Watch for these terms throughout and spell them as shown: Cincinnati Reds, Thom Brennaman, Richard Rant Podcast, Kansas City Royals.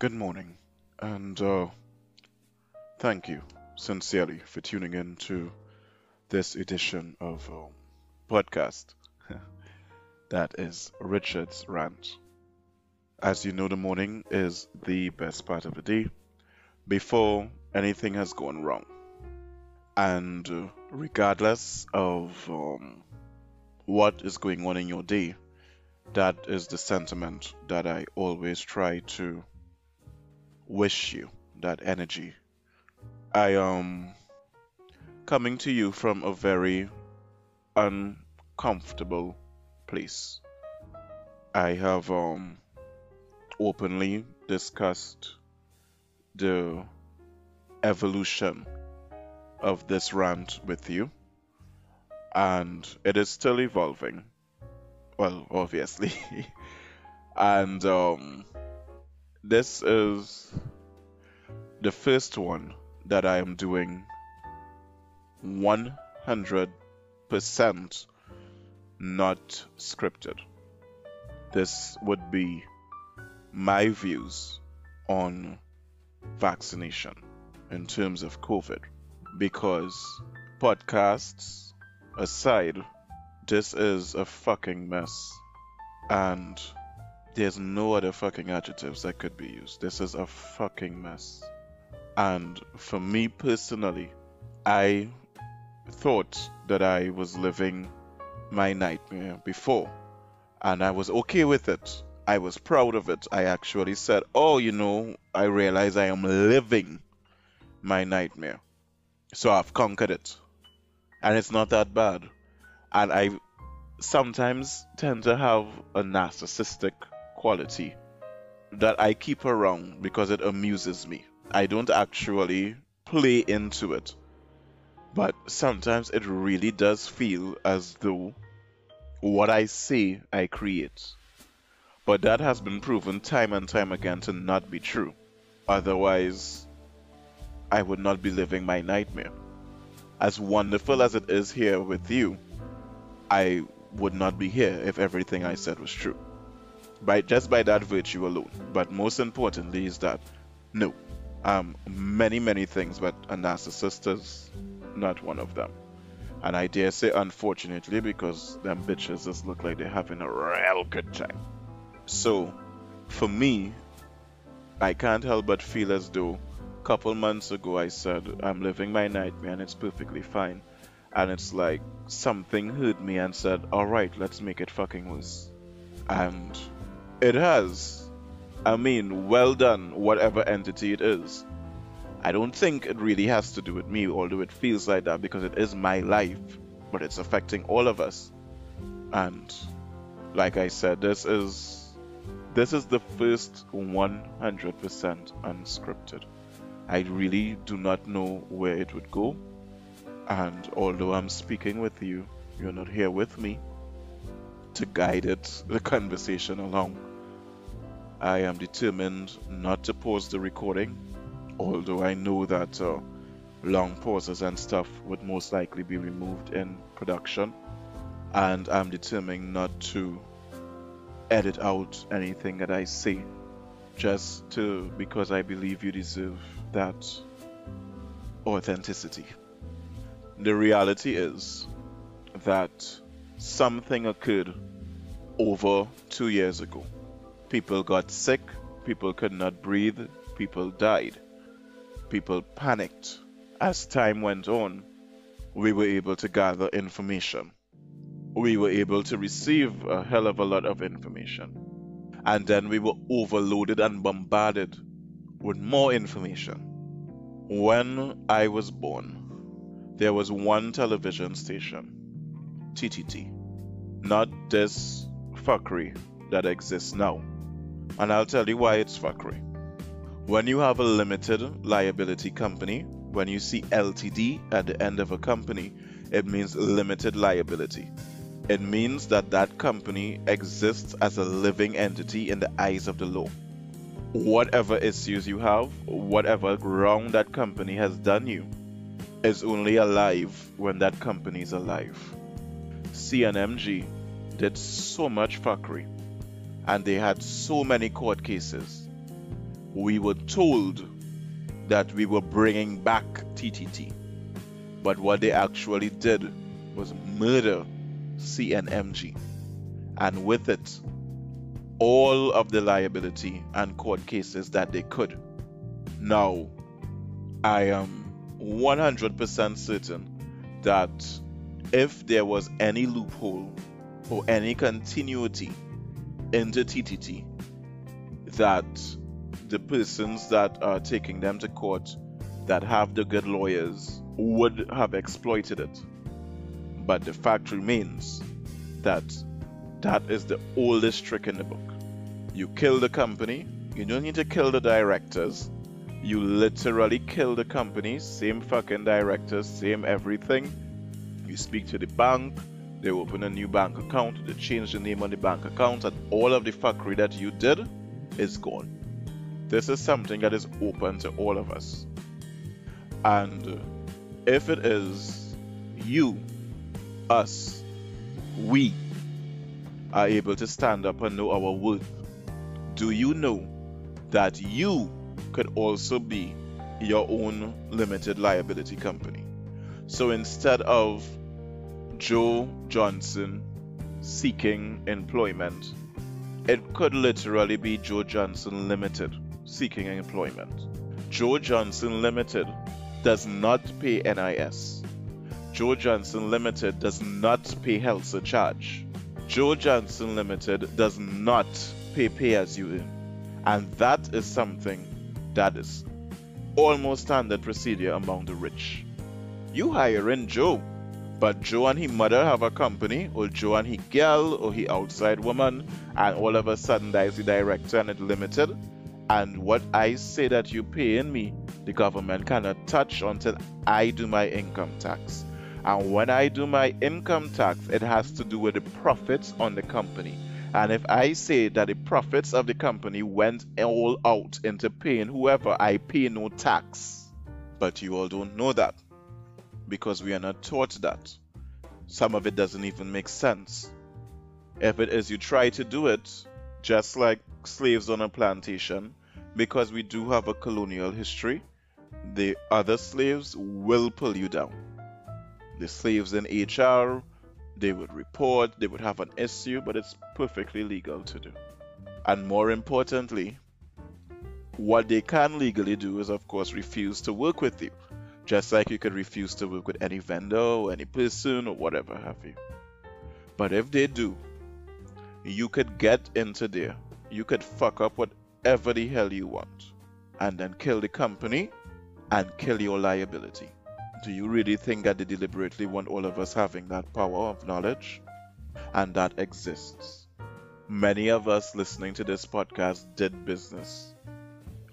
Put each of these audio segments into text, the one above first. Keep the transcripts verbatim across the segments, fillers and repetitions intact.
Good morning, and uh, thank you sincerely for tuning in to this edition of um, podcast that is Richard's Rant. As you know, the morning is the best part of the day before anything has gone wrong, and uh, regardless of um, what is going on in your day, that is the sentiment that I always try to wish you, that energy. I am coming to you from a very uncomfortable place. I have um, openly discussed the evolution of this rant with you, and it is still evolving. Well, obviously. and um, this is the first one that I am doing one hundred percent not scripted. This would be my views on vaccination in terms of COVID, because podcasts aside, this is a fucking mess, and there's no other fucking adjectives that could be used. This is a fucking mess. And for me personally, I thought that I was living my nightmare before, and I was okay with it. I was proud of it. I actually said, oh, you know, I realize I am living my nightmare. So I've conquered it, and it's not that bad. And I sometimes tend to have a narcissistic quality that I keep around because it amuses me. I don't actually play into it, but sometimes it really does feel as though what I say I create. But that has been proven time and time again to not be true. Otherwise, I would not be living my nightmare. As wonderful as it is here with you, I would not be here if everything I said was true, by just by that virtue alone. But most importantly is that no, um, many many things, but a narcissist is not one of them. And I dare say, unfortunately, because them bitches just look like they're having a real good time. So, for me, I can't help but feel as though a couple months ago I said I'm living my nightmare and it's perfectly fine. And it's like something heard me and said, alright, let's make it fucking worse. And it has. I mean, well done, whatever entity it is. I don't think it really has to do with me, although it feels like that because it is my life. But it's affecting all of us. And like I said, this is this is the first one hundred percent unscripted. I really do not know where it would go. And although I'm speaking with you, you're not here with me to guide it, the conversation along. I am determined not to pause the recording, although I know that uh, long pauses and stuff would most likely be removed in production. And I'm determined not to edit out anything that I say, just to, because I believe you deserve that authenticity. The reality is that something occurred over two years ago. People got sick, people could not breathe, people died, people panicked. As time went on, we were able to gather information. We were able to receive a hell of a lot of information. And then we were overloaded and bombarded with more information. When I was born, there was one television station, T T T, not this fuckery that exists now. And I'll tell you why it's fuckery. When you have a limited liability company, when you see L T D at the end of a company, it means limited liability. It means that that company exists as a living entity in the eyes of the law. Whatever issues you have, whatever wrong that company has done you, is only alive when that company is alive. C N M G did so much fuckery, and they had so many court cases. we were told that we were bringing back T T T. But what they actually did was murder C N M G. And with it, all of the liability and court cases that they could. Now, I am one hundred percent certain that if there was any loophole or any continuity into T T T, that the persons that are taking them to court, that have the good lawyers, would have exploited it. But the fact remains that that is the oldest trick in the book. You kill the company, you don't need to kill the directors, you literally kill the company, same fucking directors, same everything. You speak to the bank, they open a new bank account, they change the name on the bank account, and all of the fuckery that you did is gone. This is something that is open to all of us. And if it is you, us, we are able to stand up and know our worth, do you know that you could also be your own limited liability company? So instead of Joe Johnson seeking employment, it could literally be Joe Johnson Limited seeking employment. Joe Johnson Limited does not pay N I S. Joe Johnson Limited does not pay health surcharge. Joe Johnson Limited does not pay pay as you earn. And that is something that is almost standard procedure among the rich. You hiring Joe, but Joe and his mother have a company, or Joe and his girl, or his outside woman, and all of a sudden that is the director and it's limited. And what I say that you paying me, the government cannot touch until I do my income tax. And when I do my income tax, it has to do with the profits on the company. And if I say that the profits of the company went all out into paying whoever, I pay no tax. But you all don't know that, because we are not taught that. Some of it doesn't even make sense. If it is you try to do it, just like slaves on a plantation, because we do have a colonial history, the other slaves will pull you down. The slaves in H R, they would report, they would have an issue, but it's perfectly legal to do. And more importantly, what they can legally do is, of course, refuse to work with you, just like you could refuse to work with any vendor or any person or whatever have you. But if they do, you could get into there, you could fuck up whatever the hell you want, and then kill the company and kill your liability. Do you really think that they deliberately want all of us having that power of knowledge? And that exists. Many of us listening to this podcast did business.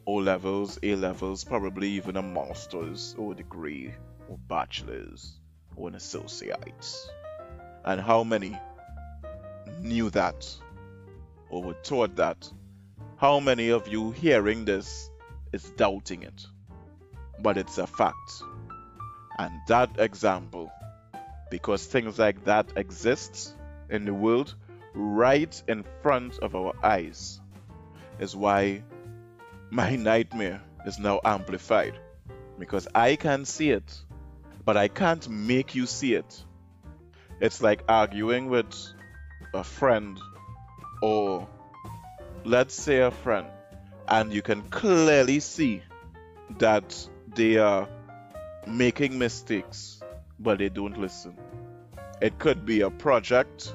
O-levels, A-levels, probably even a master's or degree or bachelor's or an associate's. And how many knew that or were taught that? How many of you hearing this is doubting it? But it's a fact. And that example, because things like that exist in the world right in front of our eyes, is why my nightmare is now amplified, because I can see it, but I can't make you see it. It's like arguing with a friend, or let's say a friend, and you can clearly see that they are making mistakes, but they don't listen. It could be a project,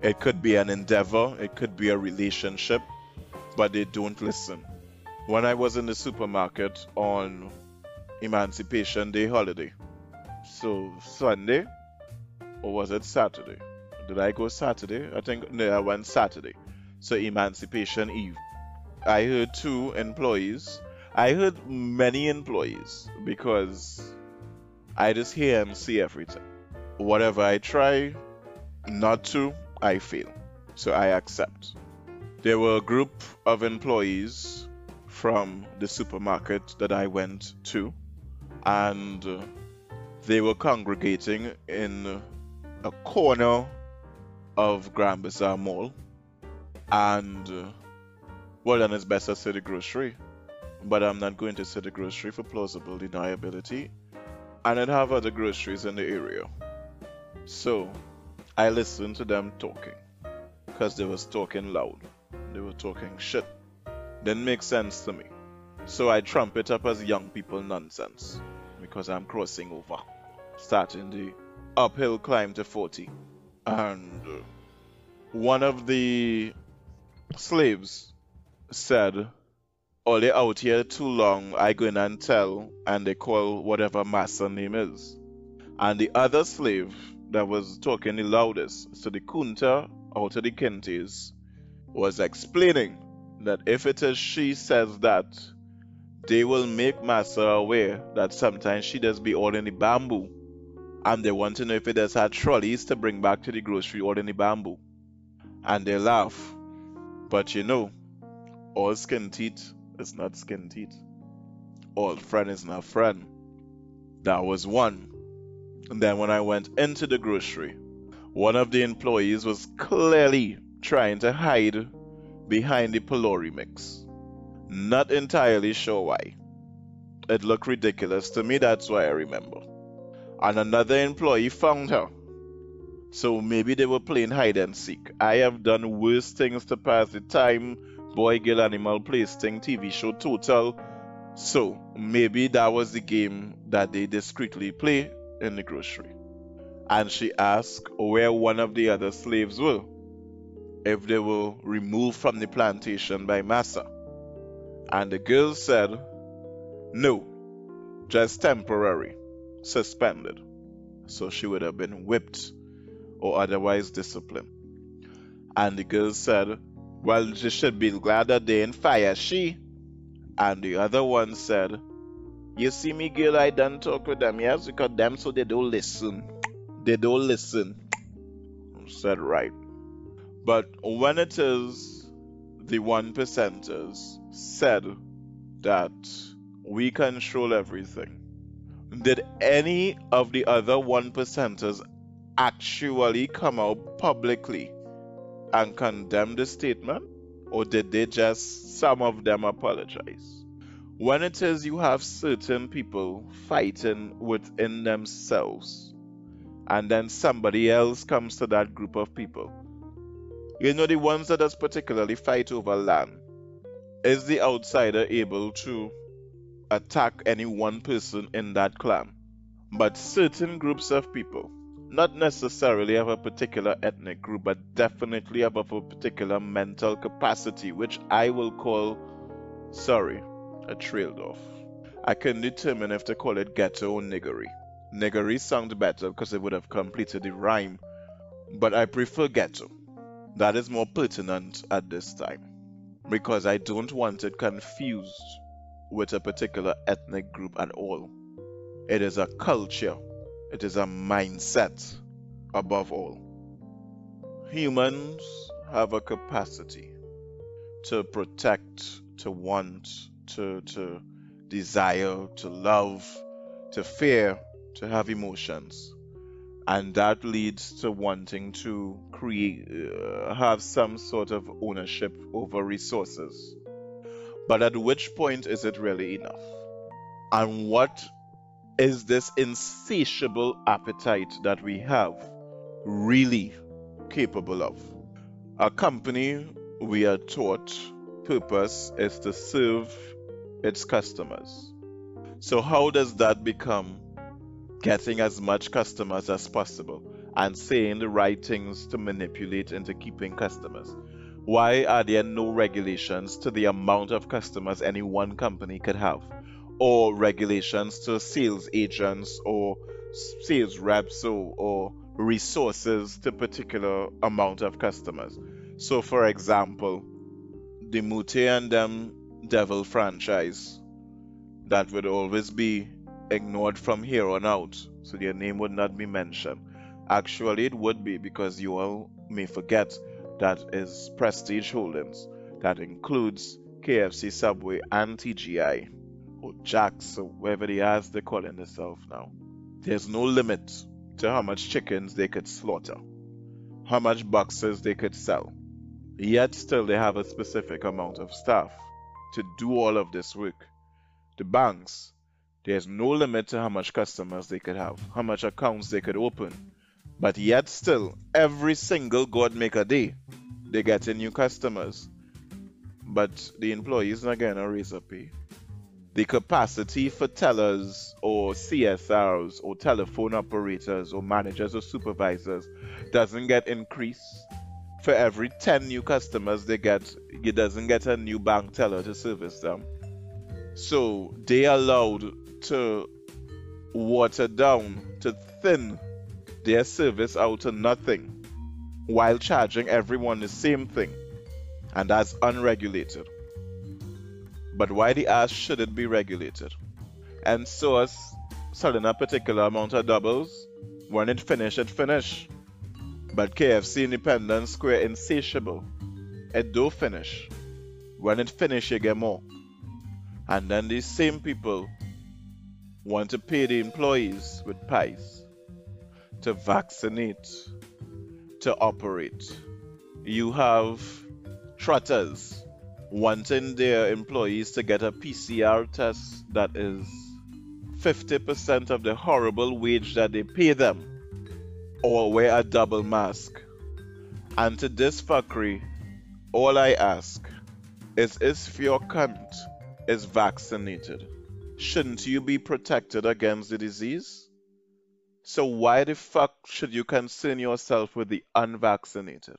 it could be an endeavor, it could be a relationship, but they don't listen. When I was in the supermarket on Emancipation Day holiday, so Sunday, or was it Saturday? Did I go Saturday? I think, no, I went Saturday. So Emancipation Eve. I heard two employees. I heard many employees, because I just hear M C every time. Whatever I try not to, I fail. So I accept. There were a group of employees from the supermarket that I went to, and they were congregating in a corner of Grand Bazaar Mall, and well, then it's best I say the grocery, but I'm not going to sell the grocery for plausible deniability, and I'd have other groceries in the area. So I listened to them talking, because they was talking loud. They were talking shit. Didn't make sense to me. So I trump it up as young people nonsense, because I'm crossing over, starting the uphill climb to forty. And uh, one of the slaves said, "Oh, they out here too long, I go in and tell," and they call whatever master name is. And the other slave that was talking the loudest, so the Kunta out of the Kinties, was explaining that if it is she says that, they will make master aware that sometimes she does be ordering the bamboo, and they want to know if it does her trolleys to bring back to the grocery ordering the bamboo. And they laugh. But you know, all skin teeth is not skin teeth. All friend is not friend. That was one. And then when I went into the grocery, one of the employees was clearly trying to hide behind the Polori mix. Not entirely sure why. It looked ridiculous to me, that's why I remember. And another employee found her. So maybe they were playing hide and seek. I have done worse things to pass the time. Boy, girl, animal, place thing, T V show, total. So maybe that was the game that they discreetly play in the grocery. And she asked where one of the other slaves were, if they were removed from the plantation by Massa. And the girl said, "No, just temporary, suspended." So she would have been whipped or otherwise disciplined. And the girl said, "Well, she should be glad that they ain't fire she." And the other one said, "You see me, girl, I done talk with them, yes, because them so they don't listen. They don't listen." I said, right. But when it is the one percenters said that we control everything, did any of the other one percenters actually come out publicly and condemn the statement, or did they just, some of them, apologize? When it is you have certain people fighting within themselves, and then somebody else comes to that group of people, you know, the ones that does particularly fight over land, is the outsider able to attack any one person in that clan? But certain groups of people, not necessarily of a particular ethnic group, but definitely of a particular mental capacity, which I will call, sorry, I trailed off. I can determine if to call it ghetto or niggery. Niggery sounds better because it would have completed the rhyme, but I prefer ghetto. That is more pertinent at this time, because I don't want it confused with a particular ethnic group at all. It is a culture. It is a mindset, above all. Humans have a capacity to protect, to want, to, to desire, to love, to fear, to have emotions. And that leads to wanting to create, uh, have some sort of ownership over resources. But at which point is it really enough? And what is this insatiable appetite that we have really capable of? A company, we are taught, purpose is to serve its customers. So how does that become getting as much customers as possible and saying the right things to manipulate into keeping customers? Why are there no regulations to the amount of customers any one company could have? Or regulations to sales agents or sales reps or, or resources to particular amount of customers. So for example, the Mute and them Devil franchise, that would always be ignored from here on out, so their name would not be mentioned. Actually it would be, because you all may forget that is Prestige Holdings, that includes K F C, Subway and T G I. Or Jack's, or whatever they are they calling themselves now. There's no limit to how much chickens they could slaughter, how much boxes they could sell, yet still they have a specific amount of staff. to do all of this work. The banks, there's no limit to how much customers they could have, how much accounts they could open. But yet still, every single God make a day, they get in new customers. But the employees not getting a raise up pay. The capacity for tellers or C S Rs or telephone operators or managers or supervisors doesn't get increased. For every ten new customers they get, it doesn't get a new bank teller to service them. So they allowed to water down, to thin their service out to nothing, while charging everyone the same thing, and that's unregulated. But why the ass should it be regulated? And so us selling a particular amount of doubles, when it finish, it finish. But K F C Independence Square insatiable. It do finish. When it finish, you get more. And then these same people want to pay the employees with pies, to vaccinate, to operate. You have trotters wanting their employees to get a P C R test that is fifty percent of the horrible wage that they pay them, or wear a double mask. And to this fuckery, all I ask is, if your cunt is vaccinated, shouldn't you be protected against the disease? So why the fuck should you concern yourself with the unvaccinated?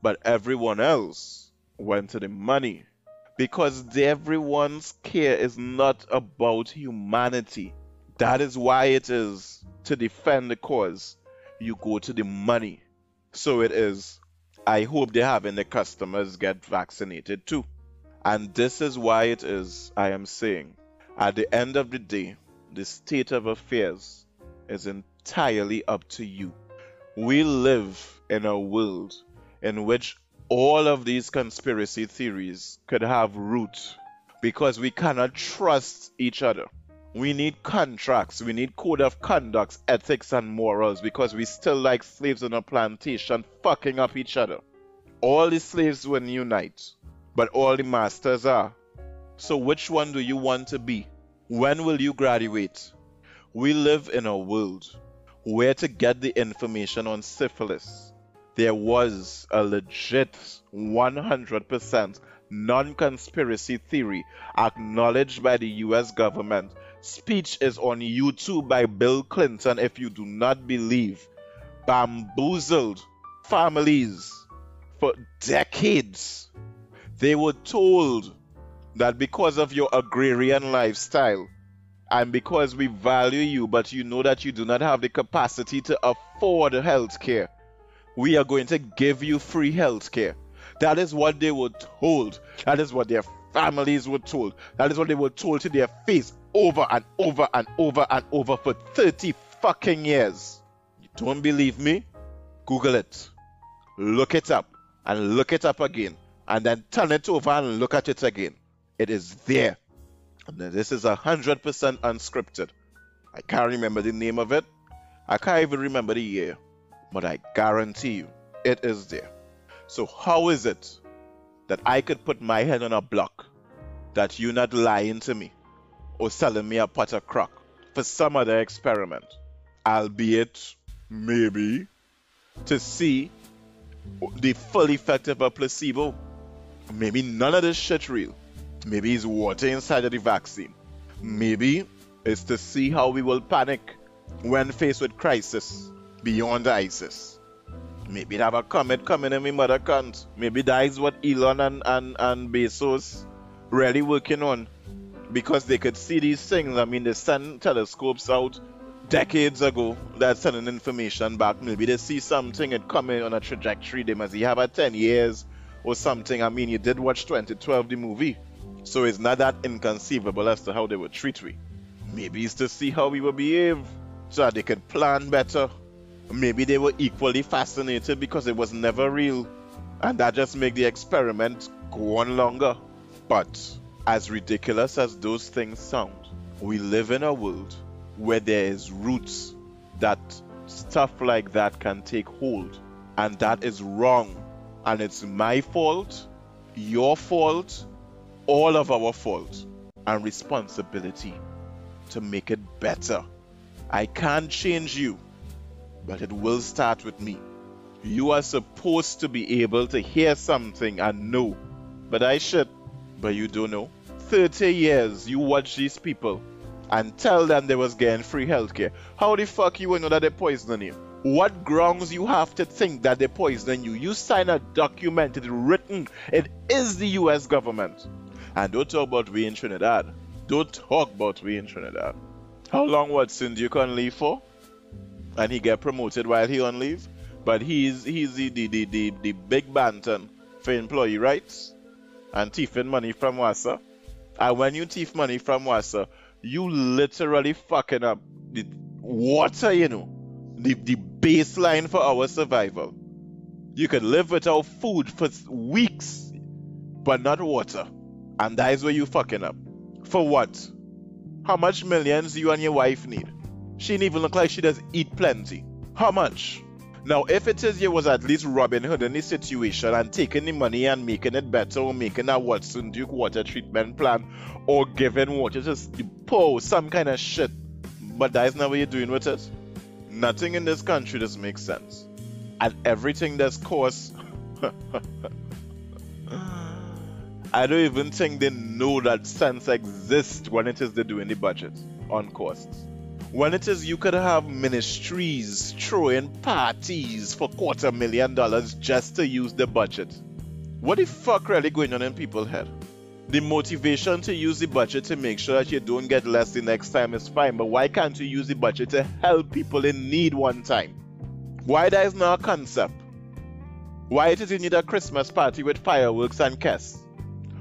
But everyone else went to the money, because everyone's care is not about humanity. That is why it is to defend the cause. You go to the money. So it is, I hope they're having the customers get vaccinated too. And this is why it is, I am saying, at the end of the day, the state of affairs is entirely up to you. We live in a world in which all of these conspiracy theories could have root, because we cannot trust each other. We need contracts, we need code of conducts, ethics and morals, because we still like slaves on a plantation fucking up each other. All the slaves will unite, but all the masters are. So which one do you want to be? When will you graduate? We live in a world where to get the information on syphilis, there was a legit one hundred percent non-conspiracy theory acknowledged by the U S government. Speech is on YouTube by Bill Clinton, if you do not believe. Bamboozled families for decades. They were told that because of your agrarian lifestyle, and because we value you, but you know that you do not have the capacity to afford health care, we are going to give you free health care. That is what they were told. That is what their families were told. That is what they were told to their face over and over and over and over for thirty fucking years. You don't believe me? Google it. Look it up and look it up again. And then turn it over and look at it again. It is there. And this is one hundred percent unscripted. I can't remember the name of it. I can't even remember the year. But I guarantee you, it is there. So how is it that I could put my head on a block that you're not lying to me or selling me a pot of crock for some other experiment? Albeit, maybe, to see the full effect of a placebo. Maybe none of this shit's real. Maybe it's water inside of the vaccine. Maybe it's to see how we will panic when faced with crisis. Beyond ISIS. Maybe they have a comet coming in my mother cunt. Maybe that is what Elon and, and, and Bezos really working on. Because they could see these things. I mean, they send telescopes out decades ago that sending information back. Maybe they see something and coming on a trajectory. They must have a ten years or something. I mean, you did watch twenty twelve, the movie. So it's not that inconceivable as to how they would treat we. Maybe it's to see how we will behave so that they could plan better. Maybe they were equally fascinated because it was never real, and that just make the experiment go on longer. But as ridiculous as those things sound, we live in a world where there is roots that stuff like that can take hold, and that is wrong. And it's my fault, your fault, all of our faults and responsibility to make it better. I can't change you, but it will start with me. You are supposed to be able to hear something and know, but I should, but you don't know. thirty years you watch these people and tell them they was getting free healthcare. How the fuck you will know that they're poisoning you? What grounds you have to think that they're poisoning you? You sign a document, it's written, it is the U S government. And don't talk about we in Trinidad. Don't talk about we in Trinidad. How long Watson Duke on leave for? And he get promoted while he on leave? But he's he's the the, the, the, the big bantam for employee rights and thieving money from Wassa. And when you thief money from Wassa, you literally fucking up the water, you know, the, the baseline for our survival. You could live without food for weeks, but not water. And that is where you fucking up. For what? How much millions you and your wife need? She didn't even look like she does eat plenty. How much? Now, if it is you was at least Robin Hood in the situation and taking the money and making it better, or making a Watson Duke water treatment plan, or giving water to pour some kind of shit, but that is not what you're doing with it. Nothing in this country doesn't make sense. And everything that's coarse, I don't even think they know that sense exists when it is they're doing the budget on costs. When it is you could have ministries throwing parties for quarter million dollars just to use the budget. What the fuck really going on in people's head? The motivation to use the budget to make sure that you don't get less the next time is fine, but why can't you use the budget to help people in need one time? Why that is not a concept? Why it is you need a Christmas party with fireworks and kiss?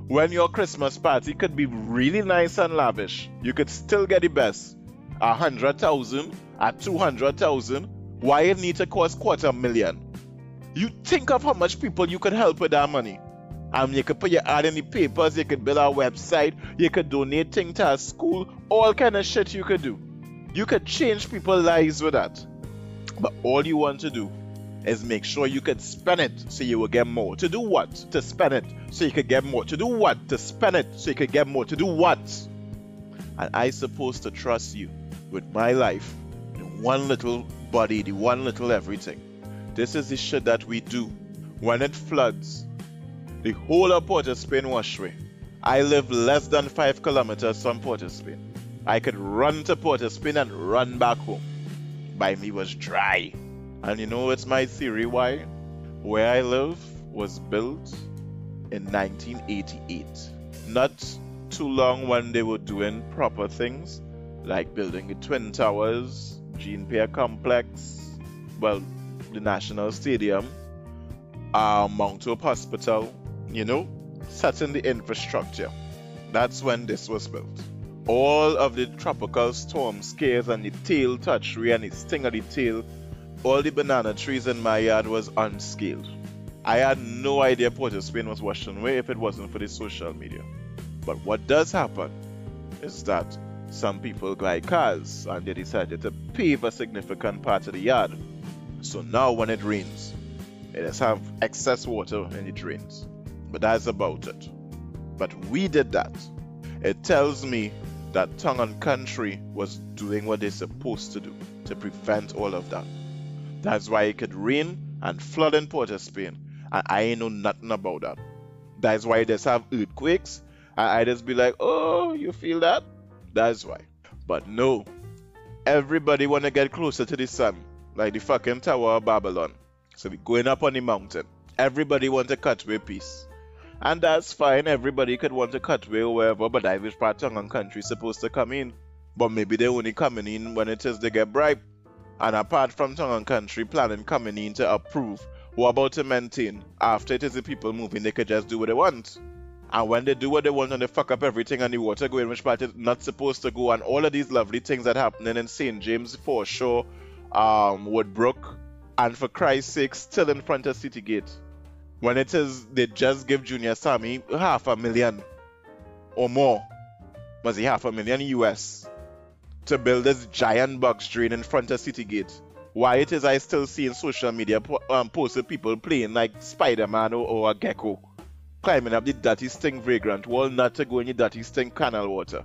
When your Christmas party could be really nice and lavish, you could still get the best. A hundred thousand, a two hundred thousand, why it need to cost quarter million? You think of how much people you could help with that money. Um, you could put your ad in the papers, you could build a website, you could donate things to a school, all kind of shit you could do. You could change people's lives with that. But all you want to do is make sure you could spend it so you will get more. To do what? To spend it so you could get more. To do what? To spend it so you could get more. To do what? And I supposed to trust you with my life, the one little body, the one little everything. This is the shit that we do. When it floods, the whole of Port of Spain washed away. I live less than five kilometers from Port of Spain. I could run to Port of Spain and run back home. By me was dry. And you know it's my theory why? Where I live was built in nineteen eighty-eight. Not too long when they were doing proper things, like building the Twin Towers, Jean Pierre Complex, well, the National Stadium, uh, Mount Hope Hospital, you know, setting the infrastructure. That's when this was built. All of the tropical storm scares and the tail touchery and the sting of the tail, all the banana trees in my yard was unscaled. I had no idea Port of Spain was washed away if it wasn't for the social media. But what does happen is that some people buy cars and they decided to pave a significant part of the yard. So now when it rains, it has have excess water and it drains. But that's about it. But we did that. It tells me that tongue and country was doing what they're supposed to do to prevent all of that. That's why it could rain and flood in Port of Spain, and I ain't know nothing about that. That's why they have earthquakes, and I just be like, oh, you feel that? That's why. But no, everybody want to get closer to the sun, like the fucking Tower of Babylon. So we're going up on the mountain. Everybody want to cutway peace. And that's fine, everybody could want to cutway or wherever, but that is part tongue and country supposed to come in. But maybe they only coming in when it is they get bribed. And apart from tongue and country planning coming in to approve or about to maintain, after it is the people moving, they could just do what they want. And when they do what they want and they fuck up everything and the water go in which part is not supposed to go and all of these lovely things that happening in Saint James, Foreshore, um, Woodbrook, and for Christ's sake, still in front of City Gate. When it is, they just give Junior Sammy half a million or more. Was he half a million U S to build this giant box drain in front of City Gate? Why it is I still see in social media um, posts of people playing like Spider-Man or, or a gecko. climbing up the dirty stink vagrant wall not to go in the dirty stink canal water.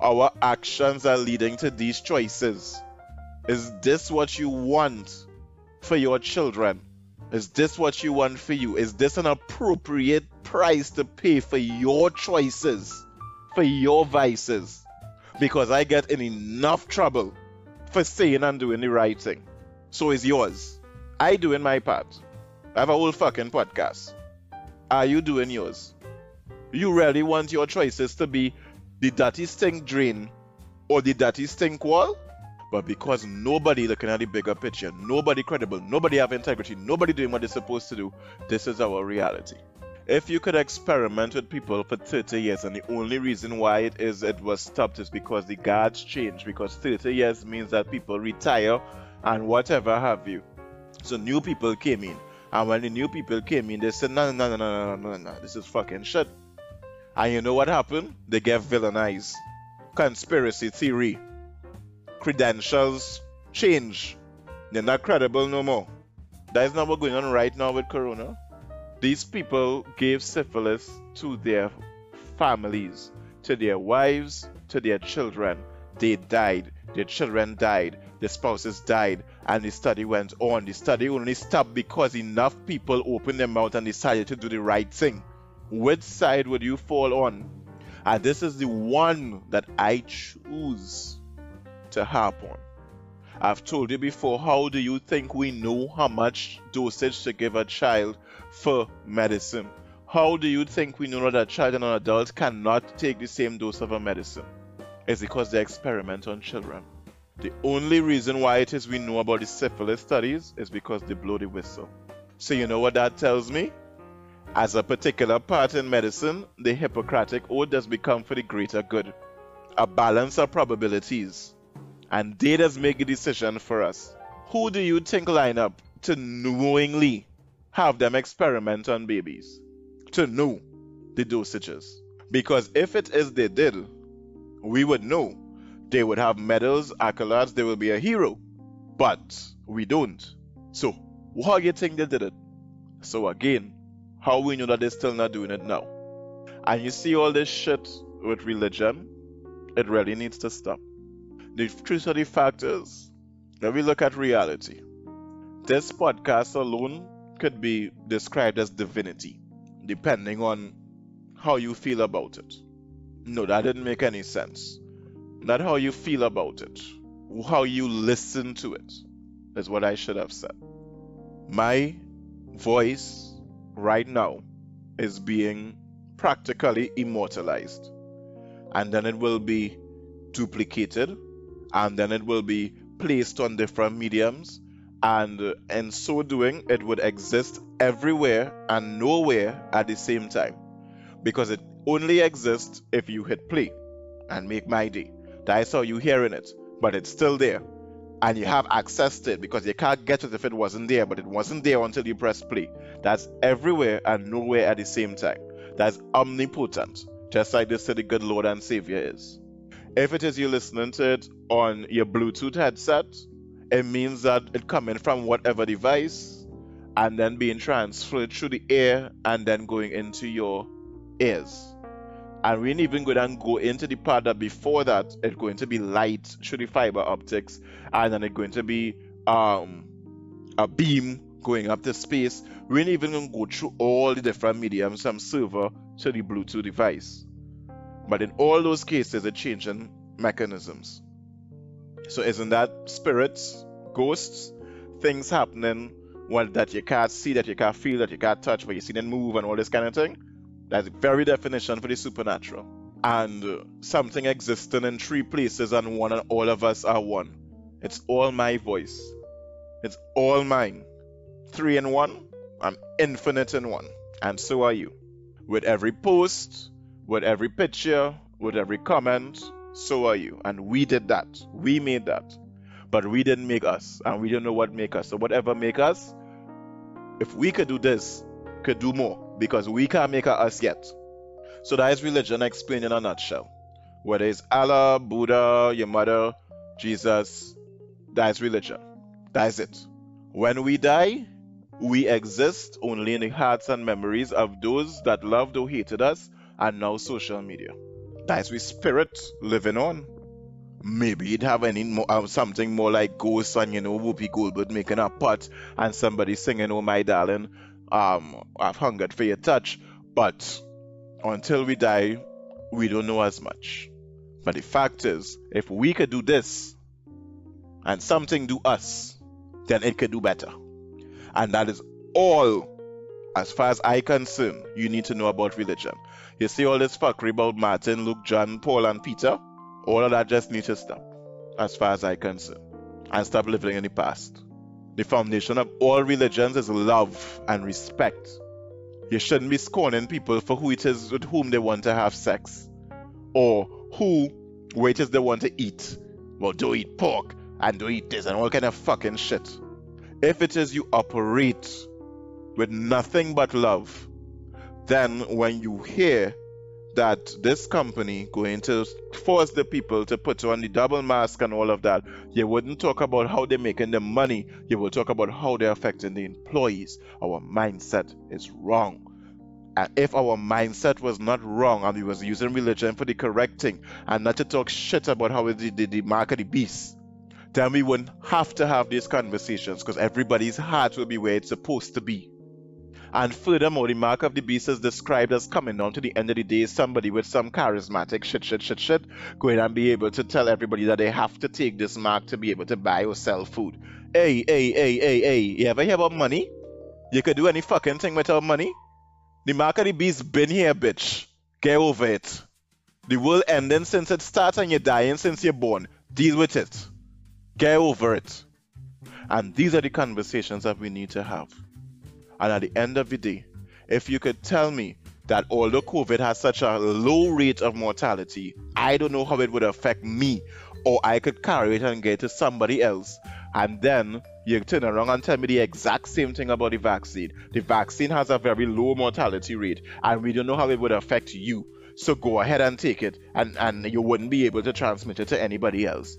Our actions are leading to these choices. Is this what you want for your children? Is this what you want for you? Is this an appropriate price to pay for your choices, for your vices? Because I get in enough trouble for saying and doing the right thing. So is yours. I doing my part. I have a whole fucking podcast. Are you doing yours? You really want your choices to be the dirty stink drain or the dirty stink wall? But because nobody looking at the bigger picture, nobody credible, nobody have integrity, nobody doing what they're supposed to do, this is our reality. If you could experiment with people for thirty years and the only reason why it is it was stopped is because the guards changed, because thirty years means that people retire and whatever have you. So new people came in, and when the new people came in, they said, no, no, no, no, no, no, no, this is fucking shit. And you know what happened? They get villainized. Conspiracy theory. Credentials change. They're not credible no more. That is not what's going on right now with Corona. These people gave syphilis to their families, to their wives, to their children. They died. Their children died. Their spouses died. And the study went on. The study only stopped because enough people opened their mouth and decided to do the right thing. Which side would you fall on? And this is the one that I choose to harp on. I've told you before, how do you think we know how much dosage to give a child for medicine? How do you think we know that a child and an adult cannot take the same dose of a medicine? It's because they experiment on children. The only reason why it is we know about the syphilis studies is because they blow the whistle. So you know what that tells me? As a particular part in medicine, the Hippocratic Oath does become for the greater good. A balance of probabilities. And they does make a decision for us. Who do you think line up to knowingly have them experiment on babies? To know the dosages. Because if it is they did, we would know. They would have medals, accolades, they will be a hero. But we don't. So, how do you think they did it? So again, how we know that they're still not doing it now? And you see all this shit with religion, it really needs to stop. The truth of the fact is, when we look at reality, this podcast alone could be described as divinity, depending on how you feel about it. No, that didn't make any sense. Not how you feel about it, how you listen to it, is what I should have said. My voice right now is being practically immortalized, and then it will be duplicated, and then it will be placed on different mediums, and in so doing it would exist everywhere and nowhere at the same time, because it only exists if you hit play and make my day. That's how you hearing it, but it's still there and you have access to it, because you can't get it if it wasn't there, but it wasn't there until you press play. That's everywhere and nowhere at the same time. That's omnipotent, just like this to the good Lord and Savior is. If it is you listening to it on your Bluetooth headset, it means that it's coming from whatever device and then being transferred through the air and then going into your ears. And we ain't even going to go into the part that before that it's going to be light through the fiber optics, and then it's going to be um, a beam going up to space. We ain't even going to go through all the different mediums from server to the Bluetooth device. But in all those cases, it's changing mechanisms. So isn't that spirits, ghosts, things happening well, that you can't see, that you can't feel, that you can't touch, but you see them move and all this kind of thing? That's the very definition for the supernatural. And uh, something existing in three places and one, and all of us are one. It's all my voice. It's all mine. Three in one, I'm infinite in one. And so are you. With every post, with every picture, with every comment, so are you. And we did that. We made that. But we didn't make us. And we don't know what make us. So whatever make us, if we could do this, could do more. Because we can't make us yet. So that is religion explained in a nutshell. Whether it's Allah, Buddha, your mother, Jesus, that is religion. That is it. When we die, We exist only in the hearts and memories of those that loved or hated us, and now social media. That's with spirit living on. Maybe you'd have any more, uh, something more like Ghosts and, you know, Whoopi Goldberg making a pot and somebody singing, "Oh my darling, um, I've hungered for your touch." But until we die, we don't know as much. But the fact is, if we could do this and something do us, then it could do better. And that is all, as far as I'm concerned, you need to know about religion. You see all this fuckery about Martin, Luke, John, Paul, and Peter? All of that just needs to stop, as far as I'm concerned. And stop living in the past. The foundation of all religions is love and respect. You shouldn't be scorning people for who it is with whom they want to have sex. Or who, where it is they want to eat. Well, don't eat pork, and don't eat this, and all kind of fucking shit. If it is you operate with nothing but love, then when you hear that this company going to force the people to put on the double mask and all of that, you wouldn't talk about how they're making the money, you will talk about how they're affecting the employees. Our mindset is wrong. And if our mindset was not wrong and we was using religion for the correct thing and not to talk shit about how the, the, the mark of the beast, then we wouldn't have to have these conversations, because everybody's heart will be where it's supposed to be. And furthermore, the mark of the beast is described as coming down to the end of the day, somebody with some charismatic shit, shit, shit, shit, going and be able to tell everybody that they have to take this mark to be able to buy or sell food. Hey, hey, hey, hey, hey, you ever hear about money? You could do any fucking thing without money? The mark of the beast been here, bitch. Get over it. The world ending since it starts and you're dying since you're born. Deal with it. Get over it. And these are the conversations that we need to have. And at the end of the day, if you could tell me that although COVID has such a low rate of mortality, I don't know how it would affect me, or I could carry it and get it to somebody else, and then you turn around and tell me the exact same thing about the vaccine. The vaccine has a very low mortality rate, and we don't know how it would affect you, so go ahead and take it, and, and you wouldn't be able to transmit it to anybody else.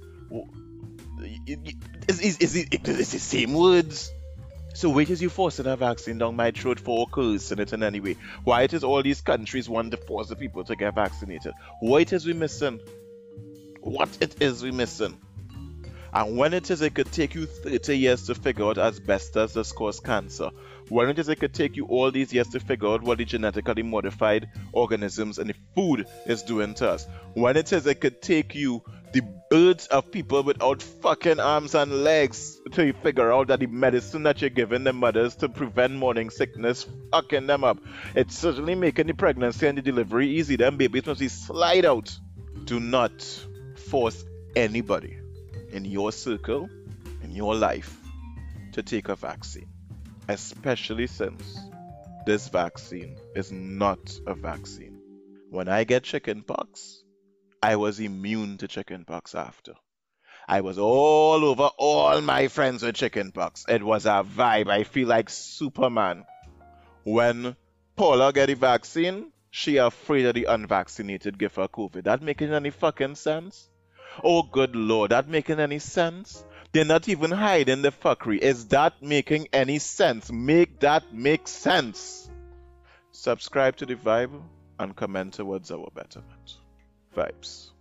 Is, is, is, it, is it the same words? So which is you forcing a vaccine down my throat for, cursing it in any way? Why it is all these countries want to force the people to get vaccinated? What it is we missing? What it is we missing? And when it is it could take you thirty years to figure out asbestos does cause cancer. When it is it could take you all these years to figure out what the genetically modified organisms and the food is doing to us. When it is it could take you the birds of people without fucking arms and legs to figure out that the medicine that you're giving the mothers to prevent morning sickness fucking them up. It's certainly making the pregnancy and the delivery easy. Them babies must be slide out. Do not force anybody in your circle, in your life, to take a vaccine. Especially since this vaccine is not a vaccine. When I get chickenpox, I was immune to chickenpox after. I was all over all my friends with chickenpox. It was a vibe. I feel like Superman. When Paula got the vaccine, she afraid that the unvaccinated give her COVID. That making any fucking sense? Oh, good Lord, that making any sense? They're not even hiding the fuckery. Is that making any sense? Make that make sense. Subscribe to the vibe and comment towards our betterment. Vibes.